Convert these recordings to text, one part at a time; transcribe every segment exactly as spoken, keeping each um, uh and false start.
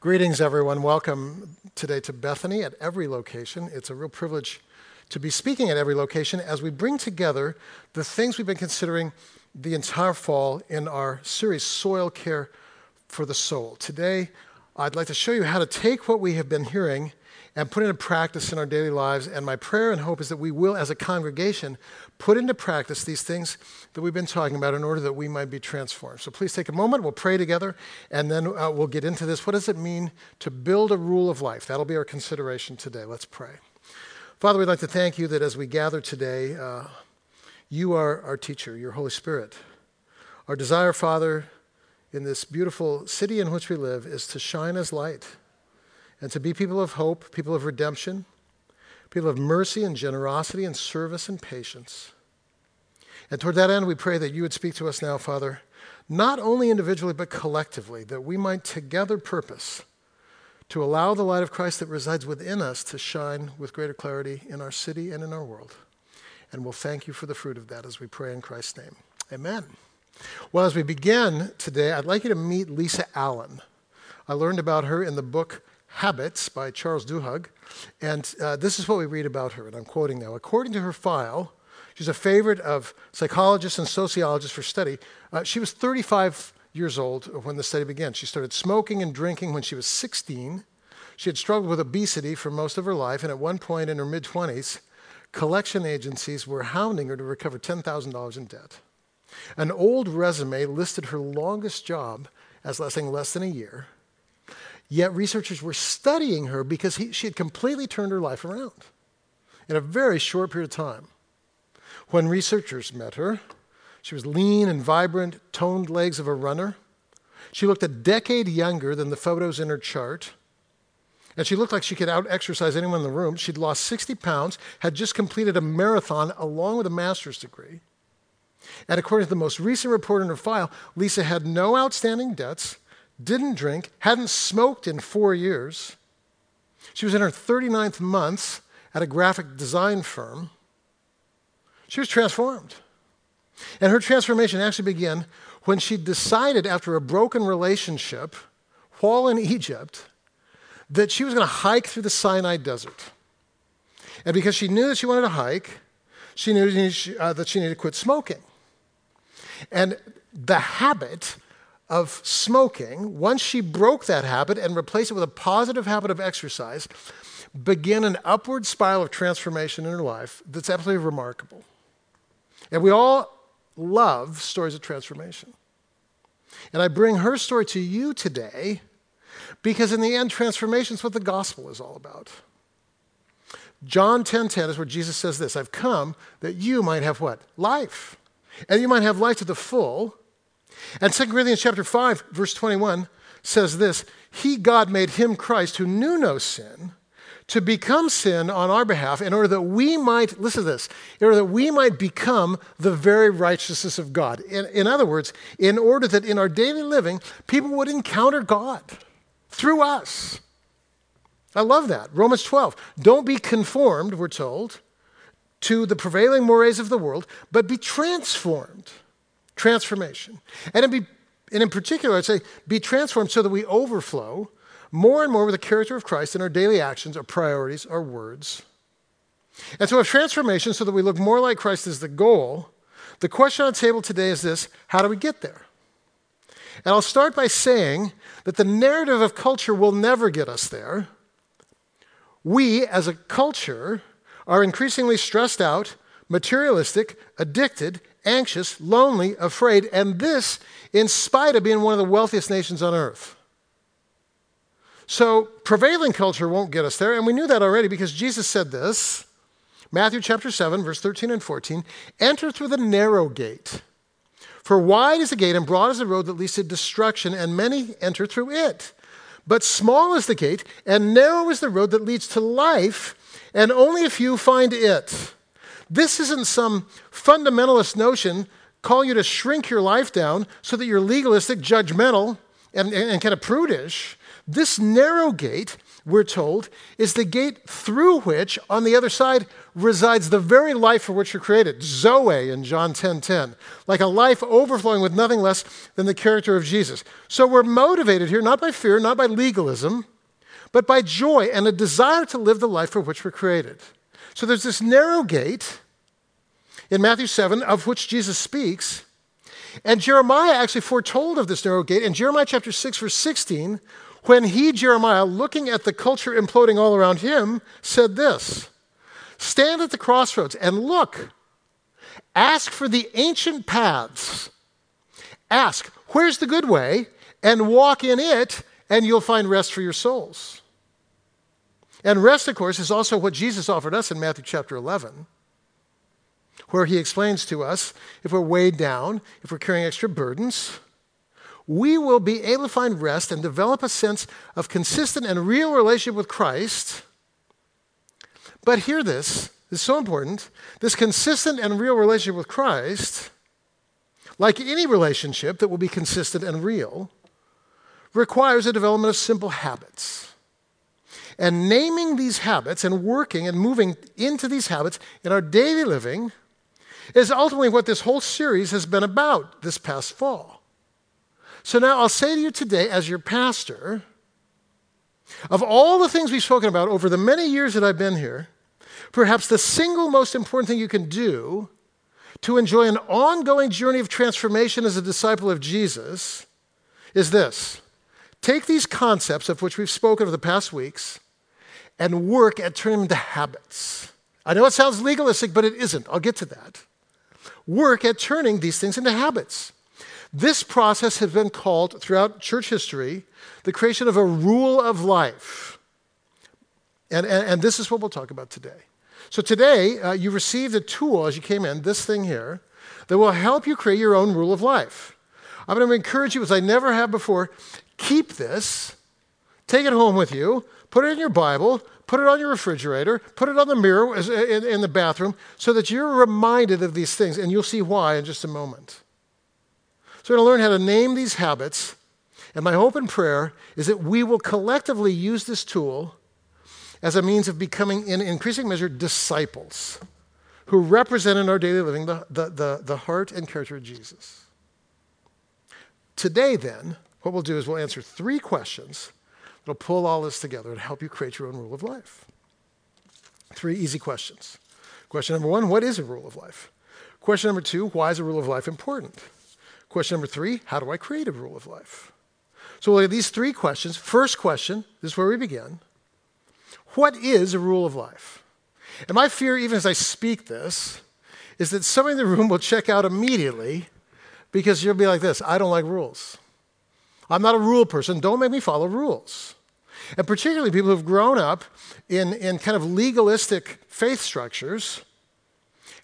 Greetings, everyone. Welcome today to Bethany at every location. It's a real privilege to be speaking at every location as we bring together the things we've been considering the entire fall in our series, Soil Care for the Soul. Today, I'd like to show you how to take what we have been hearing and put into practice in our daily lives. And my prayer and hope is that we will, as a congregation, put into practice these things that we've been talking about in order that we might be transformed. So please take a moment, we'll pray together, and then uh, we'll get into this. What does it mean to build a rule of life? That'll be our consideration today. Let's pray. Father, we'd like to thank you that as we gather today, uh, you are our teacher, your Holy Spirit. Our desire, Father, in this beautiful city in which we live is to shine as light, and to be people of hope, people of redemption, people of mercy and generosity and service and patience. And toward that end, we pray that you would speak to us now, Father, not only individually but collectively, that we might together purpose to allow the light of Christ that resides within us to shine with greater clarity in our city and in our world. And we'll thank you for the fruit of that as we pray in Christ's name. Amen. Well, as we begin today, I'd like you to meet Lisa Allen. I learned about her in the book Habits by Charles Duhigg, and uh, this is what we read about her, and I'm quoting now. According to her file, she's a favorite of psychologists and sociologists for study. Uh, she was thirty-five years old when the study began. She started smoking and drinking when she was sixteen. She had struggled with obesity for most of her life, and at one point in her mid-twenties, collection agencies were hounding her to recover ten thousand dollars in debt. An old resume listed her longest job as lasting less than a year. Yet researchers were studying her because he, she had completely turned her life around in a very short period of time. When researchers met her, she was lean and vibrant, toned legs of a runner. She looked a decade younger than the photos in her chart. And she looked like she could out-exercise anyone in the room. She'd lost sixty pounds, had just completed a marathon along with a master's degree. And according to the most recent report in her file, Lisa had no outstanding debts, didn't drink, hadn't smoked in four years. She was in her thirty-ninth month at a graphic design firm. She was transformed. And her transformation actually began when she decided, after a broken relationship while in Egypt, that she was going to hike through the Sinai Desert. And because she knew that she wanted to hike, she knew uh, that she needed to quit smoking. And the habit of smoking, once she broke that habit and replaced it with a positive habit of exercise, began an upward spiral of transformation in her life that's absolutely remarkable. And we all love stories of transformation. And I bring her story to you today because in the end, transformation is what the gospel is all about. John ten ten is where Jesus says this, I've come that you might have what? Life. And you might have life to the full. And Second Corinthians chapter five, verse twenty-one says this, He, God, made him Christ who knew no sin to become sin on our behalf in order that we might, listen to this, in order that we might become the very righteousness of God. In, in other words, in order that in our daily living, people would encounter God through us. I love that. Romans twelve, don't be conformed, we're told, to the prevailing mores of the world, but be transformed. Transformation. And in, be, and in particular, I'd say be transformed so that we overflow more and more with the character of Christ in our daily actions, our priorities, our words. And so if transformation so that we look more like Christ is the goal, the question on the table today is this, how do we get there? And I'll start by saying that the narrative of culture will never get us there. We, as a culture, are increasingly stressed out, materialistic, addicted, anxious, lonely, afraid, and this in spite of being one of the wealthiest nations on earth. So prevailing culture won't get us there, and we knew that already because Jesus said this, Matthew chapter seven, verse thirteen and fourteen, enter through the narrow gate, for wide is the gate and broad is the road that leads to destruction, and many enter through it. But small is the gate and narrow is the road that leads to life, and only a few find it. This isn't some fundamentalist notion calling you to shrink your life down so that you're legalistic, judgmental, and, and, and kind of prudish. This narrow gate we're told, is the gate through which, on the other side, resides the very life for which you're created, Zoe in John ten ten, like a life overflowing with nothing less than the character of Jesus. So we're motivated here not by fear, not by legalism, but by joy and a desire to live the life for which we're created. So there's this narrow gate in Matthew seven of which Jesus speaks, and Jeremiah actually foretold of this narrow gate in Jeremiah chapter six, verse sixteen, when he, Jeremiah, looking at the culture imploding all around him, said this, "Stand at the crossroads and look. Ask for the ancient paths. Ask, where's the good way? And walk in it, and you'll find rest for your souls." And rest, of course, is also what Jesus offered us in Matthew chapter eleven, where he explains to us, if we're weighed down, if we're carrying extra burdens, we will be able to find rest and develop a sense of consistent and real relationship with Christ. But hear this, this is so important. This consistent and real relationship with Christ, like any relationship that will be consistent and real, requires a development of simple habits. And naming these habits and working and moving into these habits in our daily living is ultimately what this whole series has been about this past fall. So now I'll say to you today, as your pastor, of all the things we've spoken about over the many years that I've been here, perhaps the single most important thing you can do to enjoy an ongoing journey of transformation as a disciple of Jesus is this. Take these concepts of which we've spoken over the past weeks and work at turning them into habits. I know it sounds legalistic, but it isn't. I'll get to that. Work at turning these things into habits. This process has been called, throughout church history, the creation of a rule of life. And, and, and this is what we'll talk about today. So today, uh, you received a tool as you came in, this thing here, that will help you create your own rule of life. I'm going to encourage you, as I never have before, keep this, take it home with you, put it in your Bible, put it on your refrigerator, put it on the mirror in, in the bathroom, so that you're reminded of these things, and you'll see why in just a moment. So we're going to learn how to name these habits, and my hope and prayer is that we will collectively use this tool as a means of becoming, in increasing measure, disciples who represent in our daily living the, the, the, the heart and character of Jesus. Today, then, what we'll do is we'll answer three questions that will pull all this together and help you create your own rule of life. Three easy questions. Question number one, what is a rule of life? Question number two, why is a rule of life important? Question number three, how do I create a rule of life? So we'll look at these three questions. First question, this is where we begin. What is a rule of life? And my fear, even as I speak this, is that somebody in the room will check out immediately because you'll be like this, I don't like rules. I'm not a rule person. Don't make me follow rules. And particularly people who've grown up in, in kind of legalistic faith structures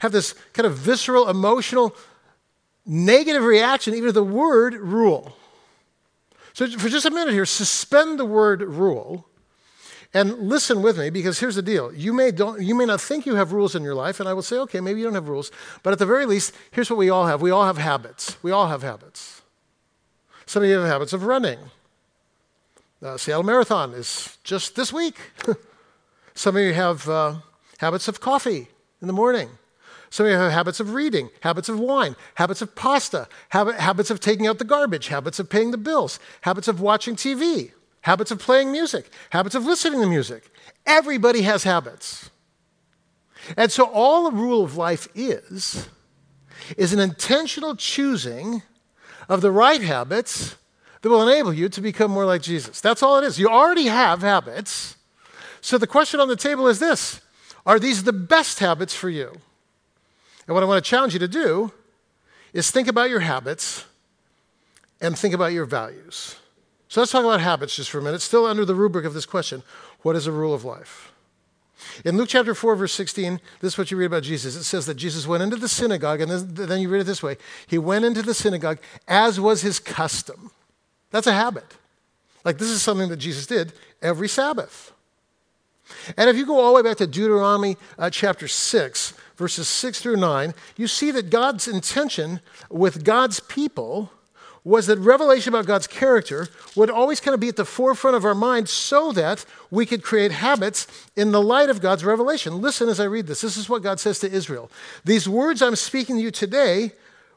have this kind of visceral, emotional negative reaction even to the word rule. So for just a minute here, suspend the word rule and listen with me, because here's the deal. You may, don't, you may not think you have rules in your life, and I will say, okay, maybe you don't have rules, but at the very least, here's what we all have. We all have habits. We all have habits. Some of you have habits of running. Uh, Seattle Marathon is just this week. Some of you have uh, habits of coffee in the morning. Some of you have habits of reading, habits of wine, habits of pasta, habit, habits of taking out the garbage, habits of paying the bills, habits of watching T V, habits of playing music, habits of listening to music. Everybody has habits. And so all a rule of life is, is an intentional choosing of the right habits that will enable you to become more like Jesus. That's all it is. You already have habits. So the question on the table is this, are these the best habits for you? And what I want to challenge you to do is think about your habits and think about your values. So let's talk about habits just for a minute, still under the rubric of this question, what is a rule of life? In Luke chapter four, verse sixteen, this is what you read about Jesus. It says that Jesus went into the synagogue, and then you read it this way. He went into the synagogue as was his custom. That's a habit. Like this is something that Jesus did every Sabbath. And if you go all the way back to Deuteronomy uh, chapter six, verses six through nine, you see that God's intention with God's people was that revelation about God's character would always kind of be at the forefront of our mind so that we could create habits in the light of God's revelation. Listen as I read this. This is what God says to Israel. These words I'm speaking to you today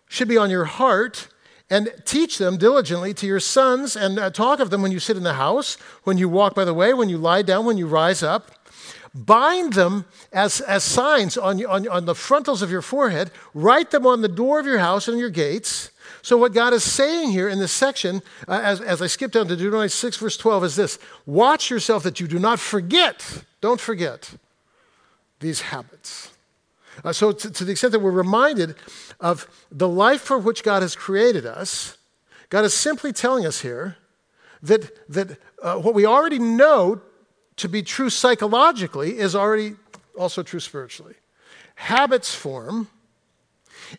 should be on your heart, and teach them diligently to your sons, and uh, talk of them when you sit in the house, when you walk by the way, when you lie down, when you rise up. Bind them as, as signs on, on, on the frontals of your forehead. Write them on the door of your house and your gates. So what God is saying here in this section, uh, as, as I skip down to Deuteronomy six, verse twelve, is this. Watch yourself that you do not forget, don't forget these habits. Uh, so to, to the extent that we're reminded of the life for which God has created us, God is simply telling us here that, that uh, what we already know to be true psychologically is already also true spiritually. Habits form,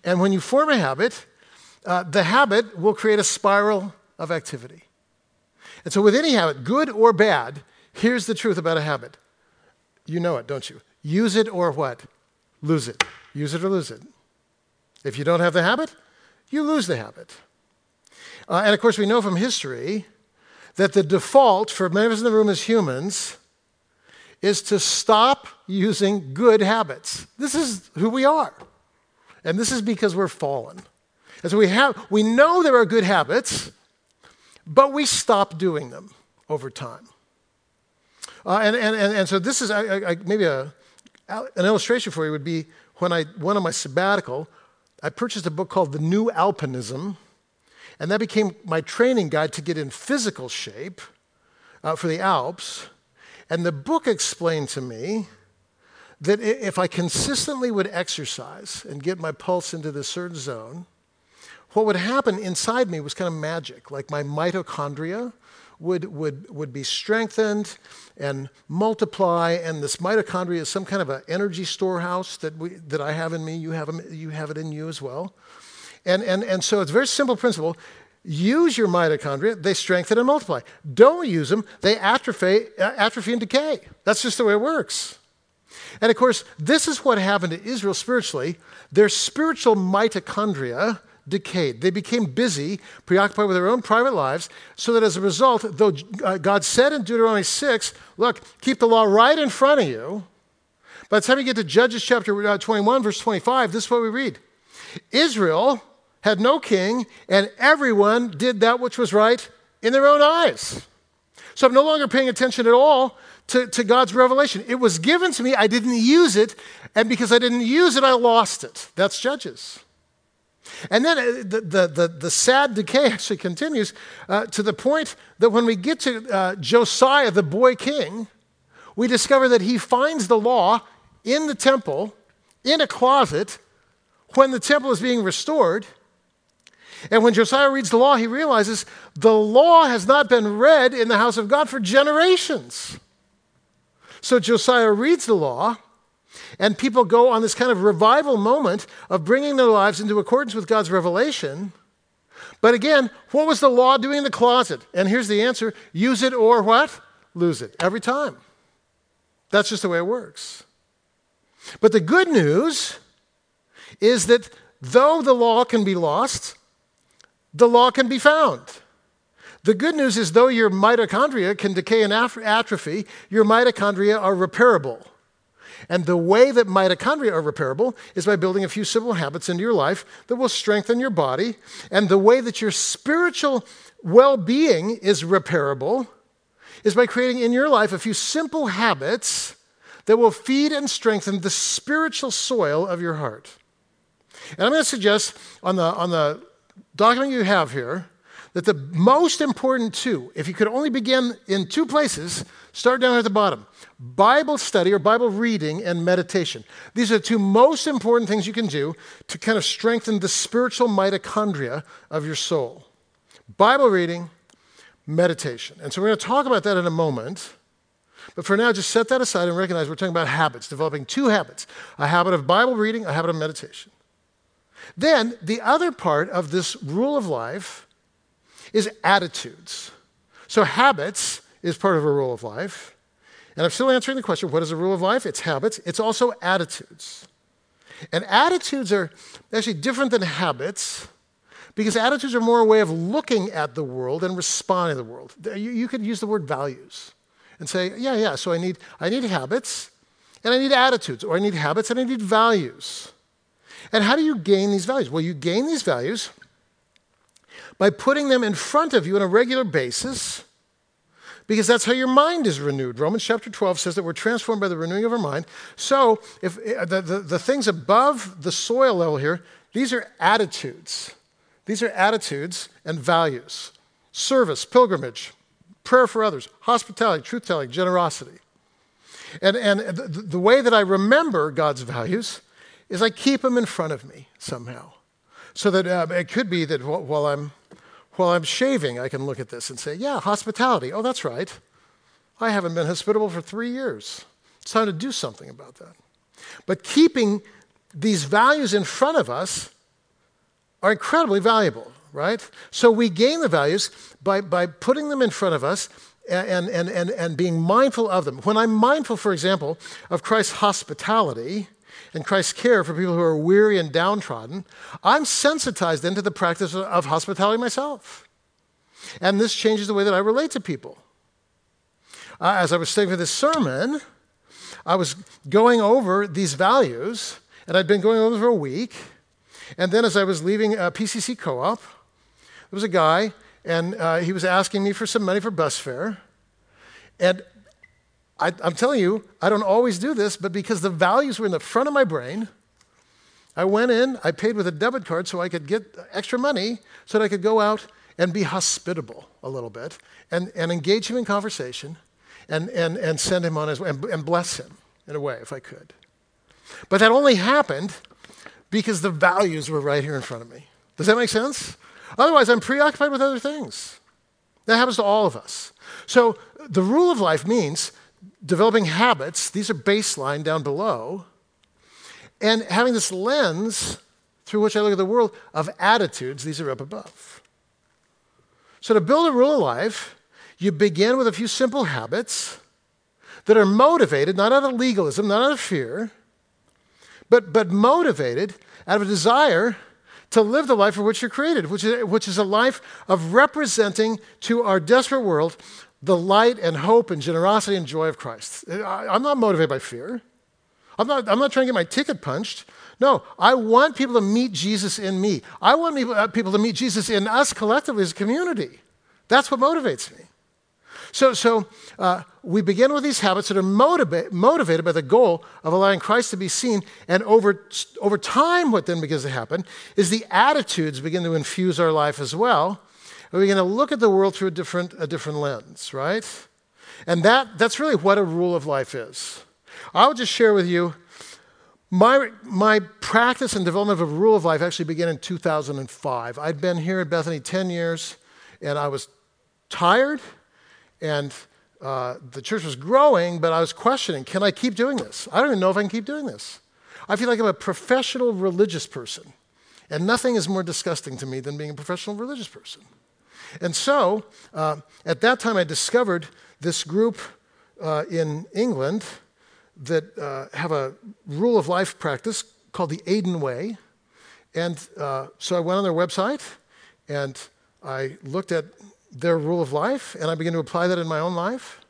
and when you form a habit, uh, the habit will create a spiral of activity. And so with any habit, good or bad, here's the truth about a habit. You know it, don't you? Use it or what? Lose it. Use it or lose it. If you don't have the habit, you lose the habit. Uh, and of course, we know from history that the default for many of us in the room as humans is to stop using good habits. This is who we are. And this is because we're fallen. And so we have, we know there are good habits, but we stop doing them over time. Uh, and, and, and, and so this is I, I, maybe a... An illustration for you would be when I went on my sabbatical, I purchased a book called The New Alpinism, and that became my training guide to get in physical shape uh, for the Alps. And the book explained to me that if I consistently would exercise and get my pulse into this certain zone, what would happen inside me was kind of magic, like my mitochondria would would would be strengthened and multiply, and this mitochondria is some kind of an energy storehouse that we that I have in me. You have you have it in you as well, and and and so it's a very simple principle. Use your mitochondria; they strengthen and multiply. Don't use them; they atrophy atrophy and decay. That's just the way it works. And of course, this is what happened to Israel spiritually. Their spiritual mitochondria decayed. They became busy, preoccupied with their own private lives, so that as a result, though uh, God said in Deuteronomy six, look, keep the law right in front of you. By the time you get to Judges chapter twenty-one, verse twenty-five, this is what we read. Israel had no king, and everyone did that which was right in their own eyes. So I'm no longer paying attention at all to, to God's revelation. It was given to me, I didn't use it, and because I didn't use it, I lost it. That's Judges. And then the, the, the, the sad decay actually continues uh, to the point that when we get to uh, Josiah, the boy king, we discover that he finds the law in the temple, in a closet, when the temple is being restored. And when Josiah reads the law, he realizes the law has not been read in the house of God for generations. So Josiah reads the law, and people go on this kind of revival moment of bringing their lives into accordance with God's revelation. But again, what was the law doing in the closet? And here's the answer. Use it or what? Lose it. Every time. That's just the way it works. But the good news is that though the law can be lost, the law can be found. The good news is though your mitochondria can decay and atrophy, your mitochondria are repairable. And the way that mitochondria are repairable is by building a few simple habits into your life that will strengthen your body. And the way that your spiritual well-being is repairable is by creating in your life a few simple habits that will feed and strengthen the spiritual soil of your heart. And I'm going to suggest on the, on the document you have here that the most important two, if you could only begin in two places, start down at the bottom. Bible study or Bible reading and meditation. These are the two most important things you can do to kind of strengthen the spiritual mitochondria of your soul. Bible reading, meditation. And so we're going to talk about that in a moment. But for now, just set that aside and recognize we're talking about habits, developing two habits, a habit of Bible reading, a habit of meditation. Then the other part of this rule of life is attitudes. So habits is part of a rule of life. And I'm still answering the question, what is a rule of life? It's habits. It's also attitudes. And attitudes are actually different than habits Because attitudes are more a way of looking at the world and responding to the world. You, you could use the word values and say, yeah, yeah, so I need, I need habits and I need attitudes, or I need habits and I need values. And how do you gain these values? Well, you gain these values by putting them in front of you on a regular basis, because that's how your mind is renewed. Romans chapter twelve says that we're transformed by the renewing of our mind. So if the, the, the things above the soil level here, these are attitudes. These are attitudes and values. Service, pilgrimage, prayer for others, hospitality, truth-telling, generosity. And, and the, the way that I remember God's values is I keep them in front of me somehow. So that um, it could be that while I'm While I'm shaving, I can look at this and say, yeah, hospitality. Oh, that's right. I haven't been hospitable for three years. It's time to do something about that. But keeping these values in front of us are incredibly valuable, right? So we gain the values by, by putting them in front of us and, and, and, and being mindful of them. When I'm mindful, for example, of Christ's hospitality and Christ's care for people who are weary and downtrodden, I'm sensitized then to the practice of hospitality myself. And this changes the way that I relate to people. Uh, as I was studying for this sermon, I was going over these values, and I'd been going over them for a week. And then as I was leaving uh, P C C Co-op, there was a guy, and uh, he was asking me for some money for bus fare. And I, I'm telling you, I don't always do this, but because the values were in the front of my brain, I went in, I paid with a debit card so I could get extra money so that I could go out and be hospitable a little bit and, and engage him in conversation and, and, and send him on his way and, and bless him in a way if I could. But that only happened because the values were right here in front of me. Does that make sense? Otherwise, I'm preoccupied with other things. That happens to all of us. So the rule of life means developing habits, these are baseline down below, and having this lens through which I look at the world of attitudes, these are up above. So to build a rule of life, you begin with a few simple habits that are motivated, not out of legalism, not out of fear, but, but motivated out of a desire to live the life for which you're created, which is, which is a life of representing to our desperate world the light and hope and generosity and joy of Christ. I, I'm not motivated by fear. I'm not, I'm not trying to get my ticket punched. No, I want people to meet Jesus in me. I want people, uh, people to meet Jesus in us collectively as a community. That's what motivates me. So, so uh, we begin with these habits that are motiva- motivated by the goal of allowing Christ to be seen. And over, over time, what then begins to happen is the attitudes begin to infuse our life as well. We're going to look at the world through a different, a different lens, right? And that, that's really what a rule of life is. I'll just share with you, my, my practice and development of a rule of life actually began in two thousand five. I'd been here at Bethany ten years, and I was tired, and uh, the church was growing, but I was questioning, can I keep doing this? I don't even know if I can keep doing this. I feel like I'm a professional religious person, and nothing is more disgusting to me than being a professional religious person. And so, uh, at that time, I discovered this group uh, in England that uh, have a rule of life practice called the Aden Way. And uh, so I went on their website, and I looked at their rule of life, and I began to apply that in my own life.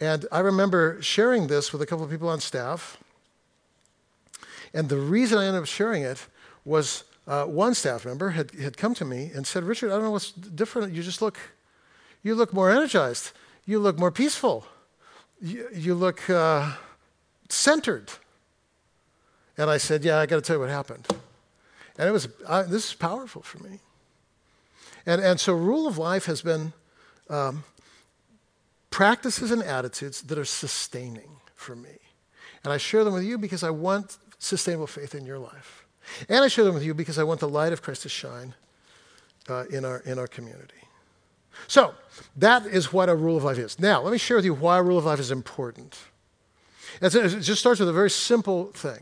And I remember sharing this with a couple of people on staff. And the reason I ended up sharing it was Uh, one staff member had, had come to me and said, Richard, I don't know what's different. You just look, you look more energized. You look more peaceful. You, you look uh, centered. And I said, yeah, I got to tell you what happened. And it was, I, this is powerful for me. And, and so rule of life has been um, practices and attitudes that are sustaining for me. And I share them with you because I want sustainable faith in your life. And I share them with you because I want the light of Christ to shine uh, in our in our community. So that is what a rule of life is. Now, let me share with you why a rule of life is important. It's, it just starts with a very simple thing.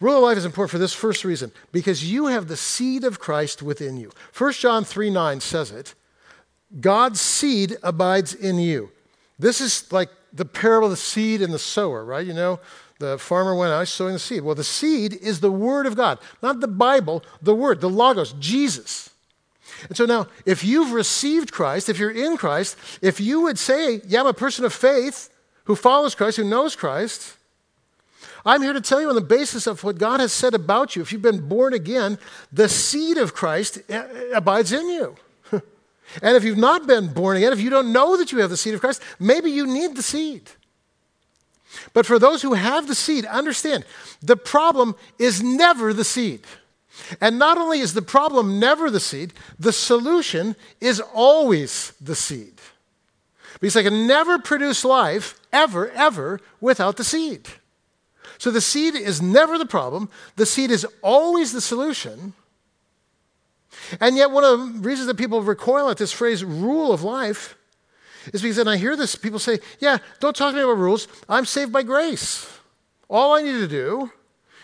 Rule of life is important for this first reason, because you have the seed of Christ within you. First John three nine says it, God's seed abides in you. This is like the parable of the seed and the sower, right? You know, The farmer went out sowing the seed. Well, the seed is the Word of God, not the Bible, the Word, the Logos, Jesus. And so now, if you've received Christ, if you're in Christ, if you would say, yeah, I'm a person of faith who follows Christ, who knows Christ, I'm here to tell you on the basis of what God has said about you, if you've been born again, the seed of Christ abides in you. And if you've not been born again, if you don't know that you have the seed of Christ, maybe you need the seed. But for those who have the seed, understand, the problem is never the seed. And not only is the problem never the seed, the solution is always the seed. Because I can never produce life, ever, ever, without the seed. So the seed is never the problem. The seed is always the solution. And yet one of the reasons that people recoil at this phrase, rule of life, is because, and I hear this, people say, yeah, don't talk to me about rules. I'm saved by grace. All I need to do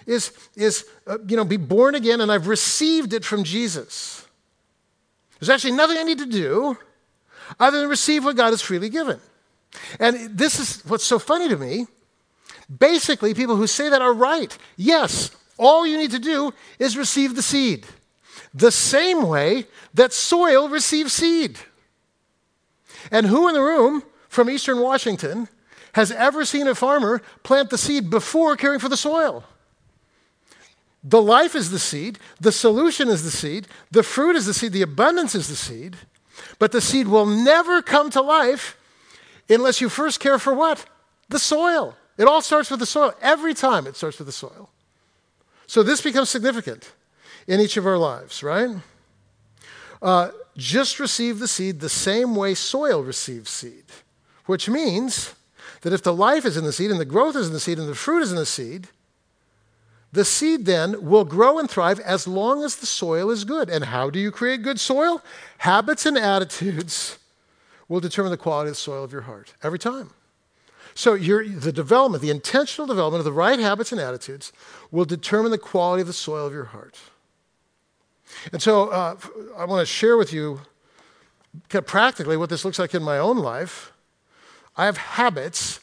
is, is uh, you know, be born again, and I've received it from Jesus. There's actually nothing I need to do other than receive what God has freely given. And this is what's so funny to me. Basically, people who say that are right. Yes, all you need to do is receive the seed, the same way that soil receives seed. And who in the room from Eastern Washington has ever seen a farmer plant the seed before caring for the soil? The life is the seed, the solution is the seed, the fruit is the seed, the abundance is the seed, but the seed will never come to life unless you first care for what? The soil. It all starts with the soil. Every time it starts with the soil. So this becomes significant in each of our lives, right? Uh, just receive the seed the same way soil receives seed, which means that if the life is in the seed and the growth is in the seed and the fruit is in the seed, the seed then will grow and thrive as long as the soil is good. And how do you create good soil? Habits and attitudes will determine the quality of the soil of your heart every time. So your, the development, the intentional development of the right habits and attitudes will determine the quality of the soil of your heart. And so uh, I want to share with you kind of practically what this looks like in my own life. I have habits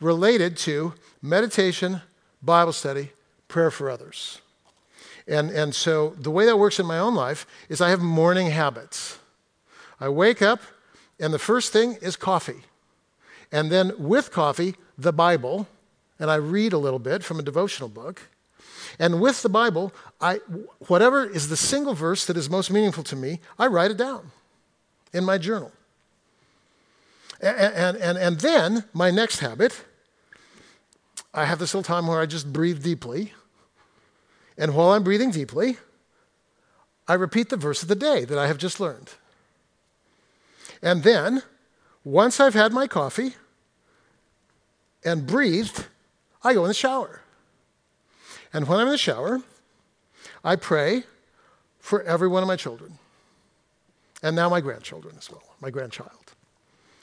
related to meditation, Bible study, prayer for others. And, and so the way that works in my own life is I have morning habits. I wake up, and the first thing is coffee. And then with coffee, the Bible, and I read a little bit from a devotional book. And with the Bible, I, whatever is the single verse that is most meaningful to me, I write it down in my journal. And, and, and then my next habit, I have this little time where I just breathe deeply. And while I'm breathing deeply, I repeat the verse of the day that I have just learned. And then, once I've had my coffee and breathed, I go in the shower. And when I'm in the shower, I pray for every one of my children. And now my grandchildren as well, my grandchild.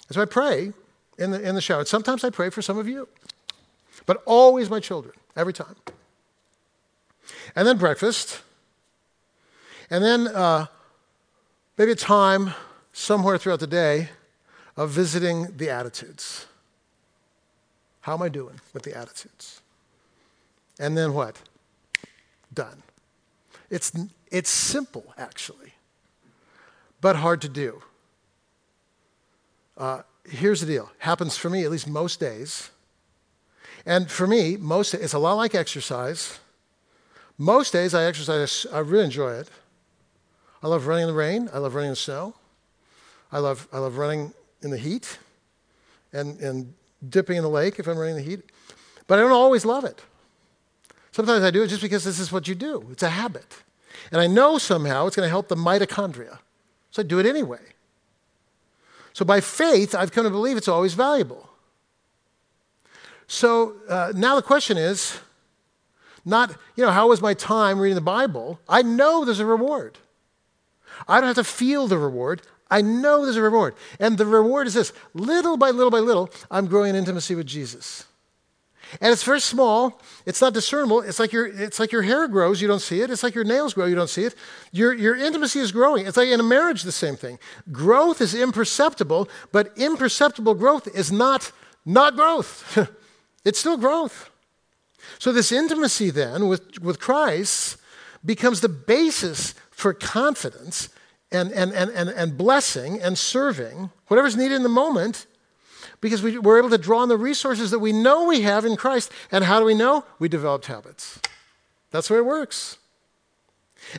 And so I pray in the, in the shower. And sometimes I pray for some of you, but always my children, every time. And then breakfast. And then uh, maybe a time somewhere throughout the day of visiting the attitudes. How am I doing with the attitudes? And then what? Done. It's, it's simple, actually, but hard to do. Uh, here's the deal. Happens for me at least most days. And for me, most it's a lot like exercise. Most days I exercise, I really enjoy it. I love running in the rain. I love running in the snow. I love, I love running in the heat and, and dipping in the lake if I'm running in the heat. But I don't always love it. Sometimes I do it just because this is what you do. It's a habit. And I know somehow it's going to help the mitochondria. So I do it anyway. So by faith, I've come to believe it's always valuable. So uh, now the question is not, you know, how was my time reading the Bible? I know there's a reward. I don't have to feel the reward. I know there's a reward. And the reward is this. Little by little by little, I'm growing in intimacy with Jesus. And it's very small. It's not discernible. It's like your it's like your hair grows, you don't see it. It's like your nails grow, you don't see it. Your your intimacy is growing. It's like in a marriage, the same thing. Growth is imperceptible, but imperceptible growth is not not growth. It's still growth. So this intimacy then with, with Christ becomes the basis for confidence and, and, and, and, and blessing and serving, whatever's needed in the moment, because we, we're able to draw on the resources that we know we have in Christ. And how do we know? We developed habits. That's the way it works.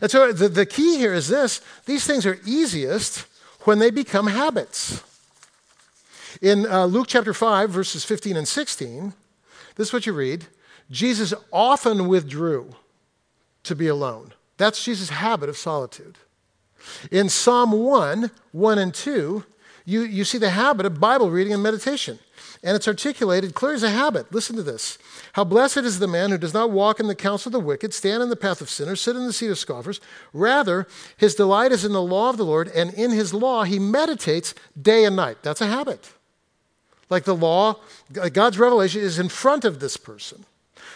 And so the, the key here is this. These things are easiest when they become habits. In uh, Luke chapter five, verses fifteen and sixteen, this is what you read. Jesus often withdrew to be alone. That's Jesus' habit of solitude. In Psalm one, one and two, you, you see the habit of Bible reading and meditation. And it's articulated clearly as a habit. Listen to this. How blessed is the man who does not walk in the counsel of the wicked, stand in the path of sinners, sit in the seat of scoffers. Rather, his delight is in the law of the Lord, and in his law he meditates day and night. That's a habit. Like the law, God's revelation is in front of this person.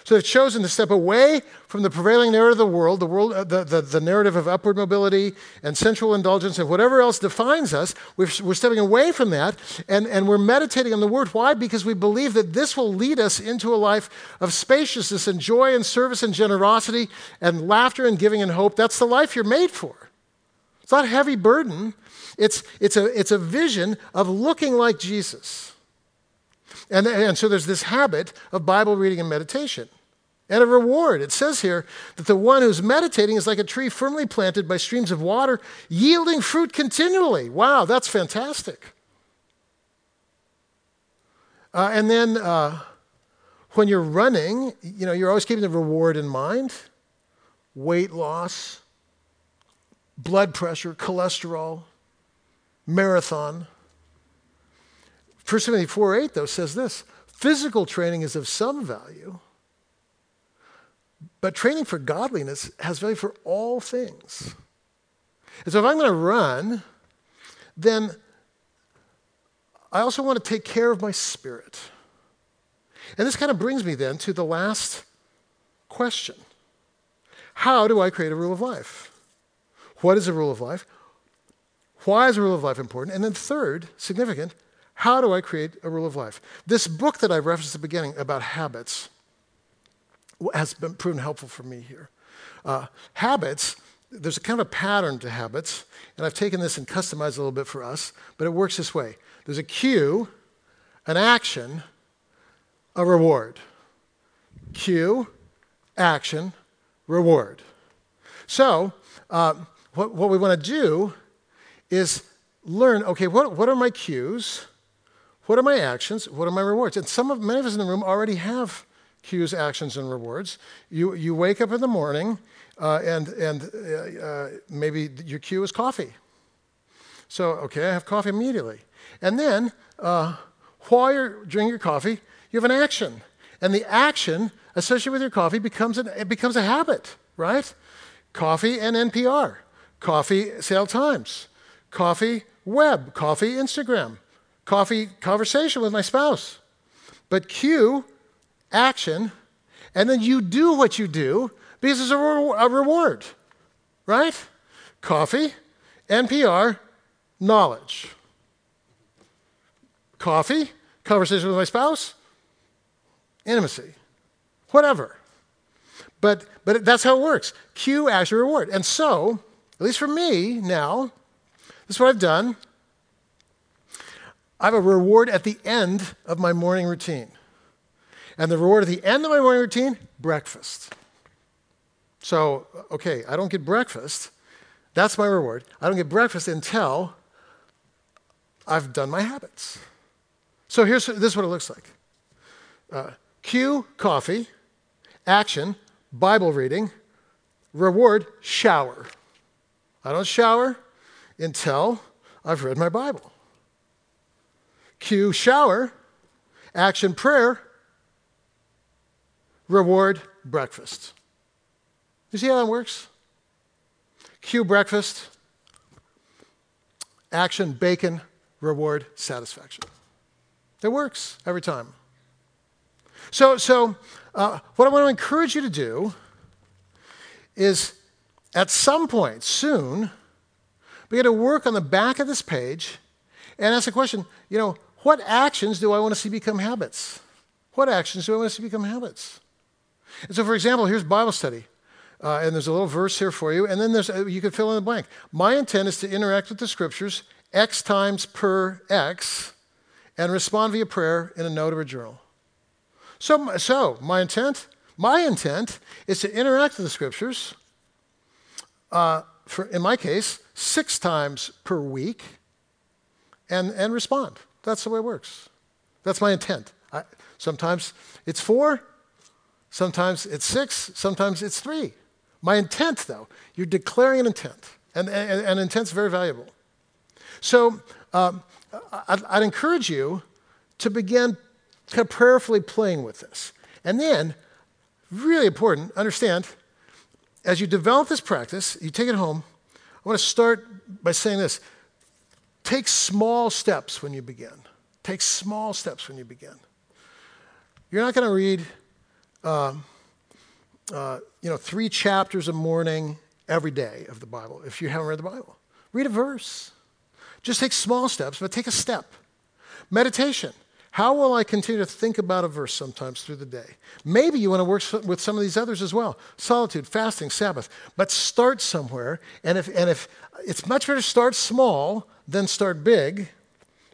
So they've chosen to step away from the prevailing narrative of the world, the, world uh, the, the, the narrative of upward mobility and sensual indulgence and whatever else defines us. We're, we're stepping away from that, and, and we're meditating on the Word. Why? Because we believe that this will lead us into a life of spaciousness and joy and service and generosity and laughter and giving and hope. That's the life you're made for. It's not a heavy burden. It's, it's, a, it's a vision of looking like Jesus. And, and so there's this habit of Bible reading and meditation. And a reward. It says here that the one who's meditating is like a tree firmly planted by streams of water, yielding fruit continually. Wow, that's fantastic. Uh, and then uh, when you're running, you know, you're always keeping the reward in mind. Weight loss, blood pressure, cholesterol, marathon. First Timothy four eight, though, says this: physical training is of some value, but training for godliness has value for all things. And so if I'm going to run, then I also want to take care of my spirit. And this kind of brings me then to the last question. How do I create a rule of life? What is a rule of life? Why is a rule of life important? And then third, significant, how do I create a rule of life? This book that I referenced at the beginning about habits has been proven helpful for me here. Uh, habits, there's a kind of a pattern to habits, and I've taken this and customized a little bit for us, but it works this way. There's a cue, an action, a reward. Cue, action, reward. So uh, what, what we want to do is learn, okay, what, what are my cues? What are my actions? What are my rewards? And some of many of us in the room already have cues, actions, and rewards. You you wake up in the morning, uh, and and uh, uh, maybe your cue is coffee. So okay, I have coffee immediately, and then uh, while you're drinking your coffee, you have an action, and the action associated with your coffee becomes an it becomes a habit, right? Coffee and N P R, coffee sale times, coffee web, coffee Instagram. Coffee conversation with my spouse. But cue, action, and then you do what you do because it's a, re- a reward, right? Coffee, N P R, knowledge. Coffee, conversation with my spouse, intimacy, whatever. But, but that's how it works. Cue, action, reward. And so, at least for me now, this is what I've done. I have a reward at the end of my morning routine. And the reward at the end of my morning routine, breakfast. So, okay, I don't get breakfast. That's my reward. I don't get breakfast until I've done my habits. So here's this is what it looks like. Uh, cue, coffee. Action, Bible reading. Reward, shower. I don't shower until I've read my Bible. Cue, shower. Action, prayer. Reward, breakfast. You see how that works? Cue, breakfast. Action, bacon. Reward, satisfaction. It works every time. So, so uh, what I want to encourage you to do is at some point soon, begin to work on the back of this page and ask the question, you know, what actions do I want to see become habits? What actions do I want to see become habits? And so, for example, here's Bible study. Uh, and there's a little verse here for you. And then there's uh, you can fill in the blank. My intent is to interact with the scriptures X times per X and respond via prayer in a note or a journal. So, so my intent, my intent is to interact with the scriptures, uh, for, in my case, six times per week and, and respond. That's the way it works. That's my intent. I, sometimes it's four, sometimes it's six, sometimes it's three. My intent, though, you're declaring an intent, and, and, and intent's very valuable. So um, I'd, I'd encourage you to begin kind of prayerfully playing with this. And then, really important, understand, as you develop this practice, you take it home, I want to start by saying this. Take small steps when you begin. Take small steps when you begin. You're not going to read Uh, uh, you know, three chapters a morning every day of the Bible. If you haven't read the Bible, read a verse. Just take small steps, but take a step. Meditation. How will I continue to think about a verse sometimes through the day? Maybe you want to work so- with some of these others as well. Solitude, fasting, Sabbath. But start somewhere. And if and if it's much better to start small than start big,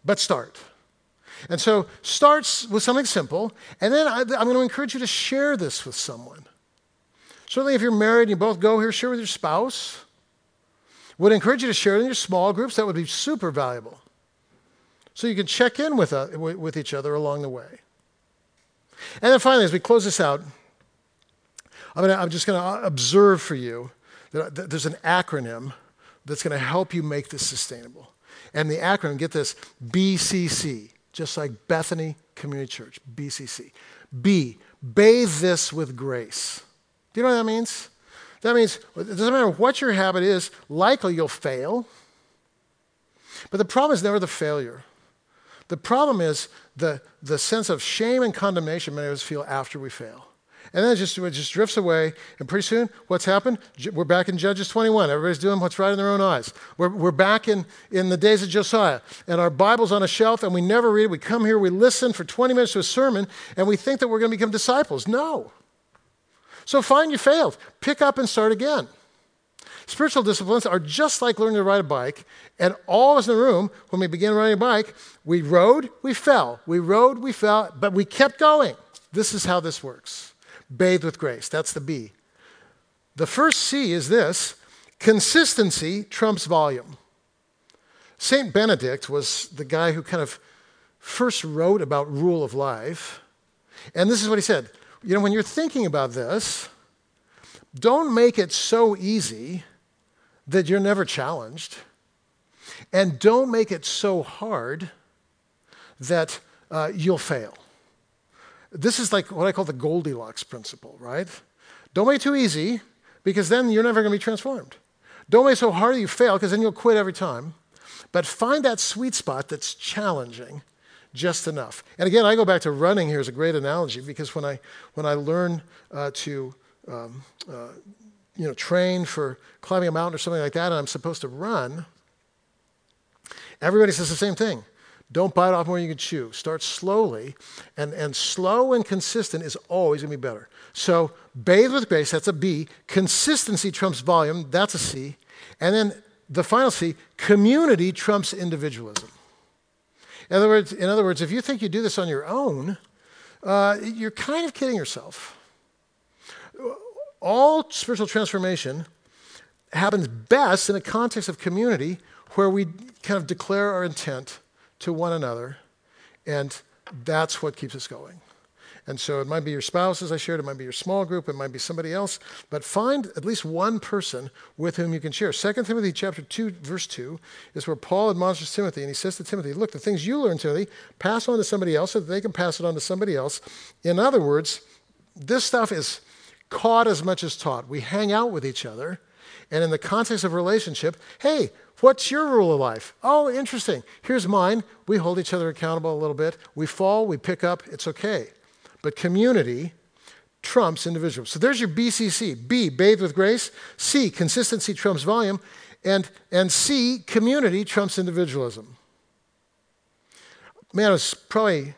but start. And so starts with something simple, and then I, I'm going to encourage you to share this with someone. Certainly if you're married and you both go here, share with your spouse. Would encourage you to share it in your small groups. That would be super valuable. So you can check in with, uh, with each other along the way. And then finally, as we close this out, I'm, gonna, I'm just going to observe for you that there's an acronym that's going to help you make this sustainable. And the acronym, get this, B C C. Just like Bethany Community Church, B C C. B, bathe this with grace. Do you know what that means? That means it doesn't matter what your habit is, likely you'll fail. But the problem is never the failure. The problem is the, the sense of shame and condemnation many of us feel after we fail. And then it just, it just drifts away, and pretty soon, what's happened? We're back in Judges twenty-one. Everybody's doing what's right in their own eyes. We're, we're back in, in the days of Josiah, and our Bible's on a shelf, and we never read it. We come here, we listen for twenty minutes to a sermon, and we think that we're going to become disciples. No. So fine, you failed. Pick up and start again. Spiritual disciplines are just like learning to ride a bike, and all of us in the room, when we began riding a bike, we rode, we fell. We rode, we fell, but we kept going. This is how this works. Bathed with grace. That's the B. The first C is this. Consistency trumps volume. Saint Benedict was the guy who kind of first wrote about rule of life. And this is what he said. You know, when you're thinking about this, don't make it so easy that you're never challenged. And don't make it so hard that uh, you'll fail. This is like what I call the Goldilocks principle, right? Don't make it too easy, because then you're never going to be transformed. Don't make it so hard that you fail, because then you'll quit every time. But find that sweet spot that's challenging just enough. And again, I go back to running here as a great analogy, because when I when I learn uh, to um, uh, you know train for climbing a mountain or something like that, and I'm supposed to run, everybody says the same thing. Don't bite off more than you can chew. Start slowly, and, and slow and consistent is always going to be better. So bathe with grace, that's a B. Consistency trumps volume, that's a C. And then the final C, community trumps individualism. In other words, in other words, if you think you do this on your own, uh, you're kind of kidding yourself. All spiritual transformation happens best in a context of community where we kind of declare our intent to one another, and that's what keeps us going. And so it might be your spouse, as I shared, it might be your small group, it might be somebody else, but find at least one person with whom you can share. Second Timothy chapter two, verse two, is where Paul admonishes Timothy, and he says to Timothy, look, the things you learn, Timothy, pass on to somebody else so that they can pass it on to somebody else. In other words, this stuff is caught as much as taught. We hang out with each other, and in the context of relationship, hey, what's your rule of life? Oh, interesting. Here's mine. We hold each other accountable a little bit. We fall, we pick up, it's okay. But community trumps individual. So there's your B C C. B, bathed with grace. C, consistency trumps volume. And, and C, community trumps individualism. Man, it was probably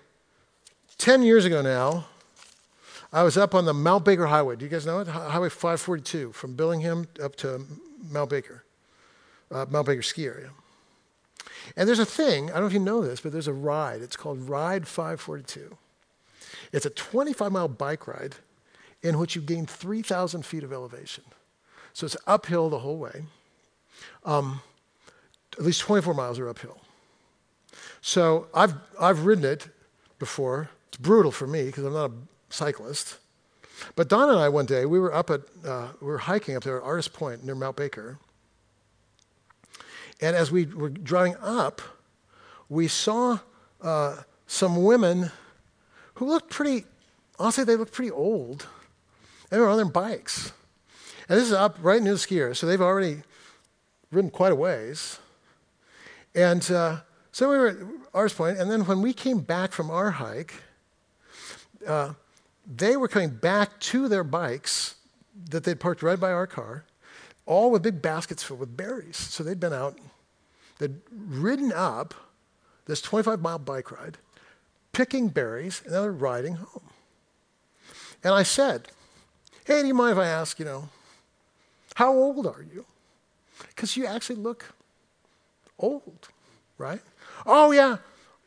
ten years ago now. I was up on the Mount Baker Highway. Do you guys know it? Highway five forty-two from Billingham up to Mount Baker, uh, Mount Baker ski area. And there's a thing, I don't know if you know this, but there's a ride. It's called Ride five forty-two. It's a twenty-five mile bike ride in which you gain three thousand feet of elevation. So it's uphill the whole way. Um, at least twenty-four miles are uphill. So I've, I've ridden it before. It's brutal for me because I'm not a cyclist. But Don and I one day, we were up at, uh, we were hiking up there at Artist Point near Mount Baker. And as we were driving up, we saw uh, some women who looked pretty, honestly, they looked pretty old. And they were on their bikes. And this is up right near the ski area, so they've already ridden quite a ways. And uh, so we were at Artist Point, and then when we came back from our hike, uh, they were coming back to their bikes that they'd parked right by our car, all with big baskets filled with berries. So they'd been out, they'd ridden up this twenty-five mile bike ride, picking berries, and then they're riding home. And I said, hey, do you mind if I ask, you know, how old are you? Because you actually look old, right? Oh, yeah,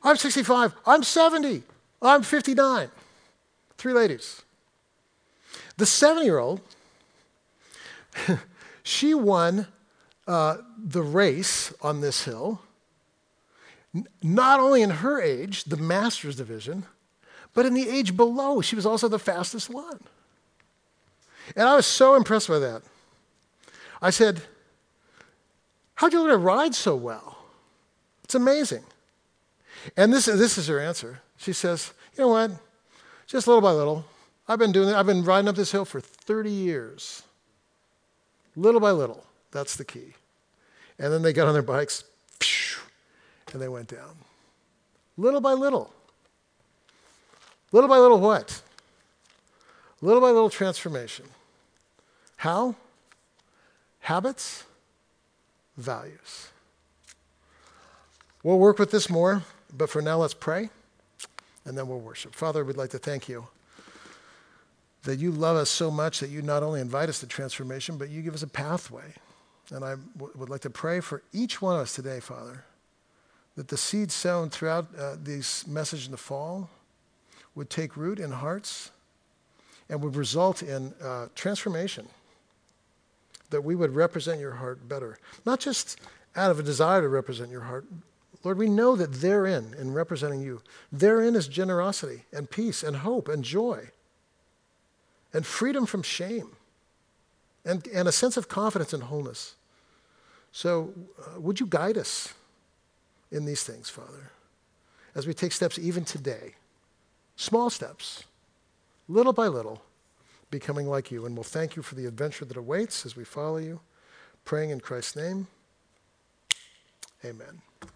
I'm sixty-five, I'm seventy, I'm fifty-nine. Three ladies. The seventy-year-old, she won uh, the race on this hill, N- not only in her age, the master's division, but in the age below. She was also the fastest one. And I was so impressed by that. I said, how'd you learn to ride so well? It's amazing. And this, this is her answer. She says, you know what? Just little by little. I've been doing it. I've been riding up this hill for thirty years. Little by little, that's the key. And then they got on their bikes, and they went down. Little by little. Little by little what? Little by little transformation. How? Habits, values. We'll work with this more, but for now let's pray, and then we'll worship. Father, we'd like to thank you that you love us so much that you not only invite us to transformation, but you give us a pathway. And I w- would like to pray for each one of us today, Father, that the seed sown throughout uh, this message in the fall would take root in hearts and would result in uh, transformation, that we would represent your heart better, not just out of a desire to represent your heart. Lord, we know that therein, in representing you, therein is generosity and peace and hope and joy, and freedom from shame, and, and a sense of confidence and wholeness. So uh, would you guide us in these things, Father, as we take steps even today, small steps, little by little, becoming like you. And we'll thank you for the adventure that awaits as we follow you, praying in Christ's name. Amen.